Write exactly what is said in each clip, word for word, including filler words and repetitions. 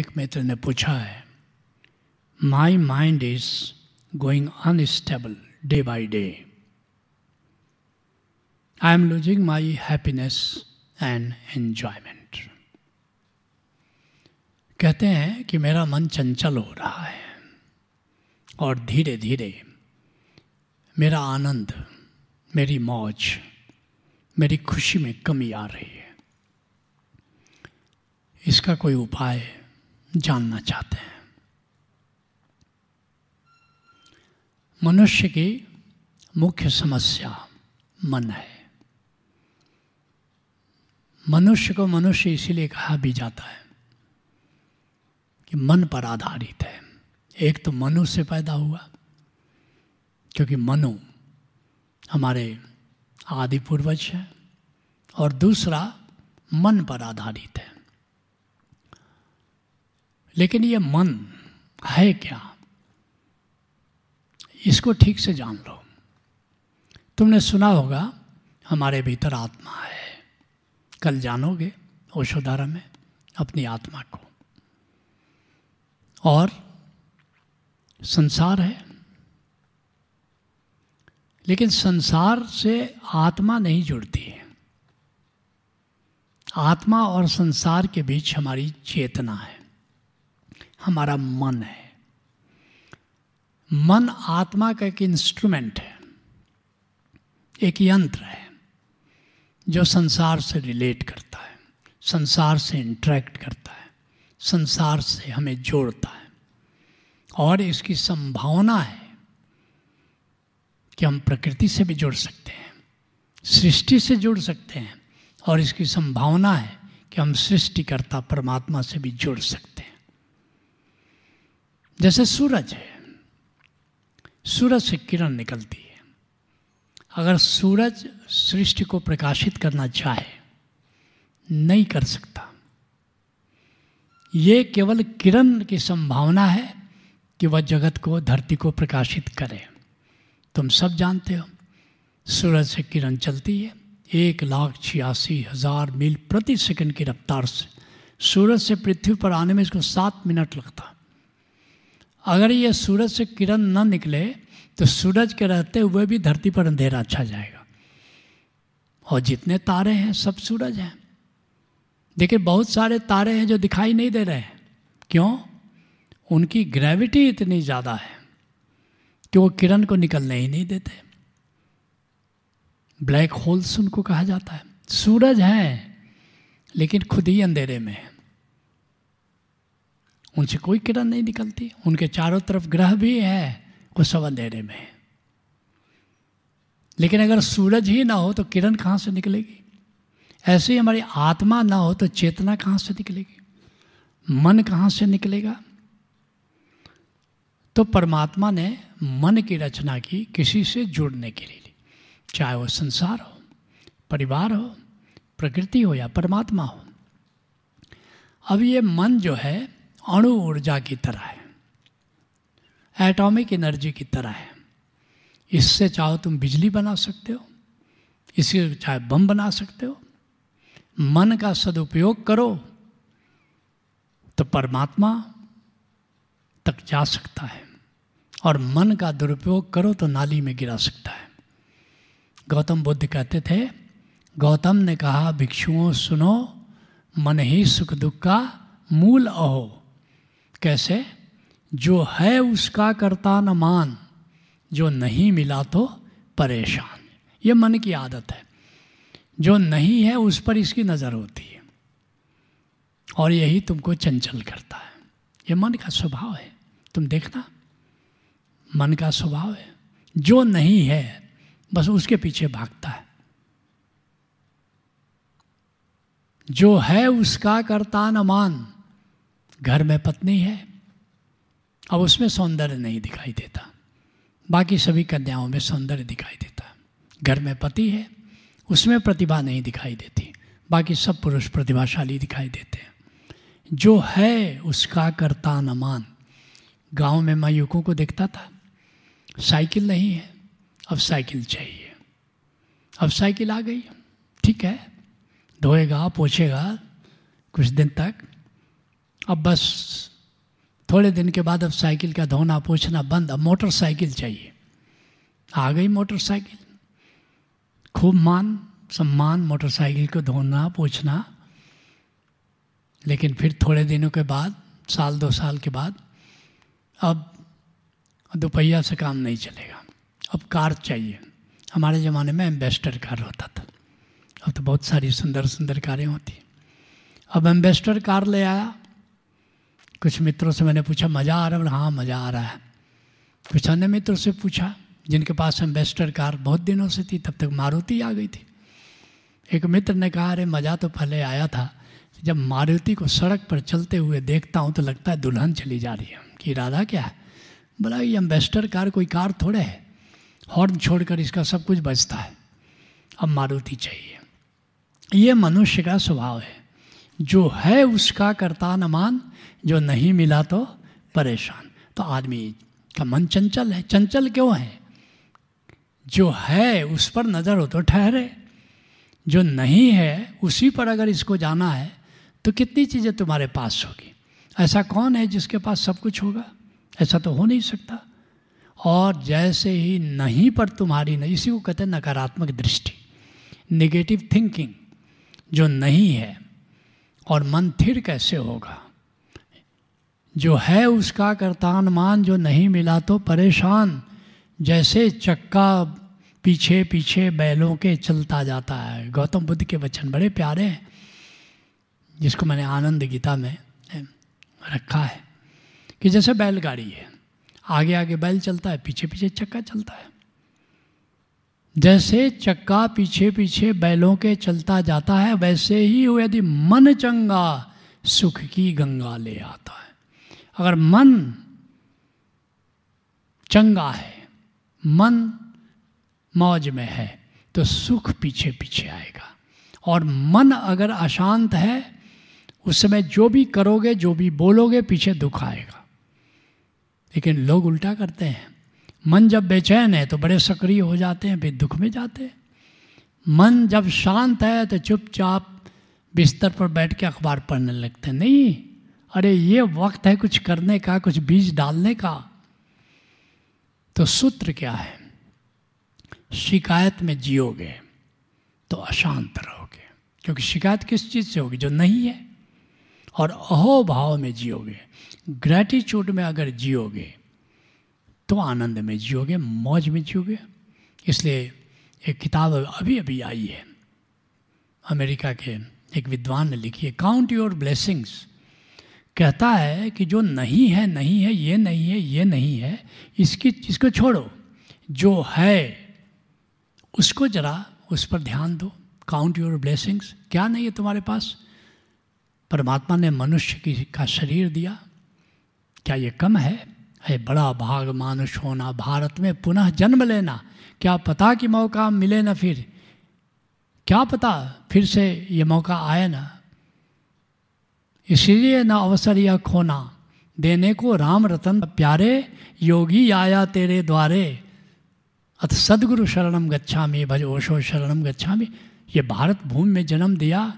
एक मित्र ने पूछा है, my mind is going unstable day by day, I am losing my happiness and enjoyment. कहते हैं कि मेरा मन चंचल हो रहा है और धीरे धीरे मेरा आनंद, मेरी मौज, मेरी खुशी में कमी आ रही है। इसका कोई उपाय जानना चाहते हैं। मनुष्य की मुख्य समस्या मन है। मनुष्य को मनुष्य इसीलिए कहा भी जाता है कि मन पर आधारित है। एक तो मनु से पैदा हुआ, क्योंकि मनु हमारे आदि पूर्वज है, और दूसरा मन पर आधारित है। लेकिन ये मन है क्या, इसको ठीक से जान लो। तुमने सुना होगा हमारे भीतर आत्मा है, कल जानोगे ओषधारा में अपनी आत्मा को। और संसार है, लेकिन संसार से आत्मा नहीं जुड़ती है। आत्मा और संसार के बीच हमारी चेतना है, हमारा मन है। मन आत्मा का एक इंस्ट्रूमेंट है, एक यंत्र है, जो संसार से रिलेट करता है, संसार से इंटरेक्ट करता है, संसार से हमें जोड़ता है। और इसकी संभावना है कि हम प्रकृति से भी जुड़ सकते हैं, सृष्टि से जुड़ सकते हैं, और इसकी संभावना है कि हम सृष्टिकर्ता परमात्मा से भी जुड़ सकते हैं। जैसे सूरज है, सूरज से किरण निकलती है। अगर सूरज सृष्टि को प्रकाशित करना चाहे, नहीं कर सकता। ये केवल किरण की संभावना है कि वह जगत को, धरती को प्रकाशित करे। तुम सब जानते हो सूरज से किरण चलती है, एक लाख छियासी हज़ार मील प्रति सेकंड की रफ्तार से। सूरज से पृथ्वी पर आने में इसको सात मिनट लगता। अगर ये सूरज से किरण न निकले तो सूरज के रहते हुए भी धरती पर अंधेरा छा जाएगा, और जितने तारे हैं सब सूरज हैं। लेकिन बहुत सारे तारे हैं जो दिखाई नहीं दे रहे हैं। क्यों? उनकी ग्रेविटी इतनी ज़्यादा है कि वो किरण को निकलने ही नहीं देते। ब्लैक होल्स उनको कहा जाता है। सूरज है, लेकिन खुद ही अंधेरे में है, उनसे कोई किरण नहीं निकलती। उनके चारों तरफ ग्रह भी है, वो सब अंधेरे में है। लेकिन अगर सूरज ही ना हो तो किरण कहाँ से निकलेगी? ऐसे ही हमारी आत्मा ना हो तो चेतना कहाँ से निकलेगी, मन कहाँ से निकलेगा? तो परमात्मा ने मन की रचना की किसी से जुड़ने के लिए, चाहे वो संसार हो, परिवार हो, प्रकृति हो या परमात्मा हो। अब ये मन जो है अणु ऊर्जा की तरह है, एटॉमिक एनर्जी की तरह है। इससे चाहो तुम बिजली बना सकते हो, इससे चाहे बम बना सकते हो। मन का सदुपयोग करो तो परमात्मा तक जा सकता है, और मन का दुरुपयोग करो तो नाली में गिरा सकता है। गौतम बुद्ध कहते थे, गौतम ने कहा, भिक्षुओं सुनो, मन ही सुख दुख का मूल अहो। कैसे? जो है उसका करता न मान, जो नहीं मिला तो परेशान। ये मन की आदत है, जो नहीं है उस पर इसकी नज़र होती है, और यही तुमको चंचल करता है। ये मन का स्वभाव है, तुम देखना, मन का स्वभाव है। जो नहीं है बस उसके पीछे भागता है। जो है उसका करता न मान। घर में पत्नी है, अब उसमें सौंदर्य नहीं दिखाई देता, बाकी सभी कन्याओं में सौंदर्य दिखाई देता। घर में पति है, उसमें प्रतिभा नहीं दिखाई देती, बाकी सब पुरुष प्रतिभाशाली दिखाई देते हैं। जो है उसका करता न मान। गांव में मैं युवकों को देखता था, साइकिल नहीं है, अब साइकिल चाहिए। अब साइकिल आ गई, ठीक है, धोएगा पोछेगा कुछ दिन तक, अब बस थोड़े दिन के बाद अब साइकिल का धोना पोछना बंद, अब मोटरसाइकिल चाहिए। आ गई मोटरसाइकिल, खूब मान सम्मान मोटरसाइकिल को धोना पोछना। लेकिन फिर थोड़े दिनों के बाद, साल दो साल के बाद, अब दोपहिया से काम नहीं चलेगा, अब कार चाहिए। हमारे ज़माने में एम्बेसडर कार होता था, अब तो बहुत सारी सुंदर सुंदर कारें होती हैं। अब एम्बेसडर कार ले आया, कुछ मित्रों से मैंने पूछा मज़ा आ रहा है? हाँ मज़ा आ रहा है। कुछ अन्य मित्रों से पूछा जिनके पास एम्बेसडर कार बहुत दिनों से थी, तब तक मारुति आ गई थी। एक मित्र ने कहा अरे मज़ा तो पहले आया था, जब मारुति को सड़क पर चलते हुए देखता हूँ तो लगता है दुल्हन चली जा रही है। कि इरादा क्या है? बोला ये एम्बेसडर कार कोई कार थोड़े है, हॉर्न छोड़कर इसका सब कुछ बचता है, अब मारुति चाहिए। ये मनुष्य का स्वभाव है, जो है उसका करता न मान, जो नहीं मिला तो परेशान। तो आदमी का मन चंचल है। चंचल क्यों है? जो है उस पर नज़र हो तो ठहरे, जो नहीं है उसी पर अगर इसको जाना है तो कितनी चीज़ें तुम्हारे पास होगी। ऐसा कौन है जिसके पास सब कुछ होगा? ऐसा तो हो नहीं सकता। और जैसे ही नहीं पर तुम्हारी नहीं, इसी को कहते हैं नकारात्मक दृष्टि, नेगेटिव थिंकिंग। जो नहीं है और मन थिर कैसे होगा? जो है उसका करता न मान, जो नहीं मिला तो परेशान। जैसे चक्का पीछे पीछे बैलों के चलता जाता है। गौतम बुद्ध के वचन बड़े प्यारे हैं, जिसको मैंने आनंद गीता में रखा है कि जैसे बैलगाड़ी है, आगे आगे बैल चलता है, पीछे पीछे चक्का चलता है। जैसे चक्का पीछे पीछे बैलों के चलता जाता है, वैसे ही वो यदि मन चंगा सुख की गंगा ले आता है। अगर मन चंगा है, मन मौज में है, तो सुख पीछे पीछे आएगा। और मन अगर अशांत है, उस समय जो भी करोगे जो भी बोलोगे पीछे दुख आएगा। लेकिन लोग उल्टा करते हैं, मन जब बेचैन है तो बड़े सक्रिय हो जाते हैं, फिर दुख में जाते हैं। मन जब शांत है तो चुपचाप बिस्तर पर बैठ के अखबार पढ़ने लगते हैं। नहीं, अरे ये वक्त है कुछ करने का, कुछ बीज डालने का। तो सूत्र क्या है? शिकायत में जियोगे तो अशांत रहोगे, क्योंकि शिकायत किस चीज़ से होगी? जो नहीं है। और अहोभाव में जियोगे, ग्रैटिट्यूड में अगर जियोगे तो आनंद में जियोगे, मौज में जियोगे। इसलिए एक किताब अभी अभी आई है, अमेरिका के एक विद्वान ने लिखी है, काउंट योर ब्लेसिंग्स। कहता है कि जो नहीं है नहीं है, ये नहीं है ये नहीं है, इसकी इसको छोड़ो, जो है उसको जरा उस पर ध्यान दो। Count your blessings. क्या नहीं है तुम्हारे पास? परमात्मा ने मनुष्य की का शरीर दिया, क्या ये कम है? है बड़ा भाग मानुष होना, भारत में पुनः जन्म लेना, क्या पता कि मौका मिले ना फिर, क्या पता फिर से ये मौका आए ना। इसीलिए ना अवसर यह खोना, देने को राम रतन प्यारे, योगी आया तेरे द्वारे, अथ सद्गुरु शरणम गच्छामि भज ओशो शरणम गच्छामि। ये भारत भूमि में जन्म दिया,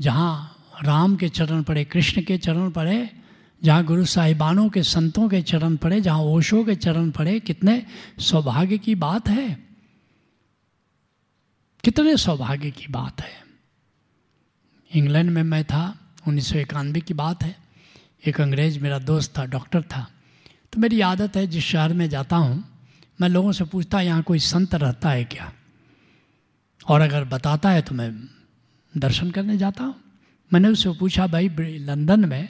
जहाँ राम के चरण पड़े, कृष्ण के चरण पड़े, जहाँ गुरु साहिबानों के संतों के चरण पड़े, जहाँ ओशो के चरण पड़े। कितने सौभाग्य की बात है, कितने सौभाग्य की बात है। इंग्लैंड में मैं था, उन्नीस सौ इक्यानवे की बात है। एक अंग्रेज़ मेरा दोस्त था, डॉक्टर था। तो मेरी आदत है जिस शहर में जाता हूँ मैं लोगों से पूछता यहाँ कोई संत रहता है क्या, और अगर बताता है तो मैं दर्शन करने जाता हूँ। मैंने उससे पूछा भाई लंदन में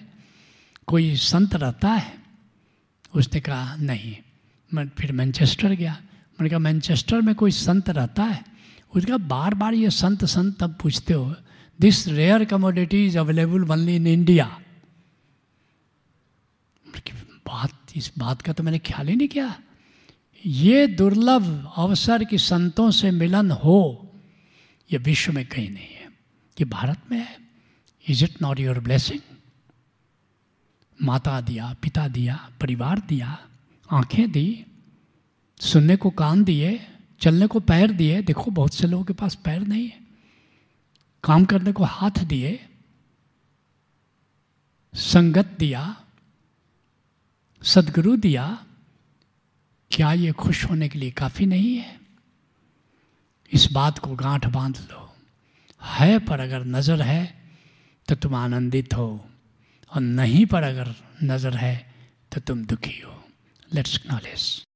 कोई संत रहता है? उसने कहा नहीं। मैं फिर मैनचेस्टर गया, मैंने कहा मैनचेस्टर में कोई संत रहता है? उसने कहा बार बार ये संत संत तब पूछते हो, this rare commodity is available only in India. बात इस बात का तो मैंने ख्याल ही नहीं किया। ये दुर्लभ अवसर कि संतों से मिलन हो, ये विश्व में कहीं नहीं है, ये भारत में है। Is it not your blessing? माता दिया, पिता दिया, परिवार दिया, आँखें दी, सुनने को कान दिए, चलने को पैर दिए। देखो बहुत से लोगों के पास पैर नहीं है। काम करने को हाथ दिए, संगत दिया, सदगुरु दिया, क्या ये खुश होने के लिए काफ़ी नहीं है? इस बात को गांठ बांध लो। है पर अगर नज़र है तो तुम आनंदित हो, और नहीं पर अगर नज़र है तो तुम दुखी हो। Let's acknowledge.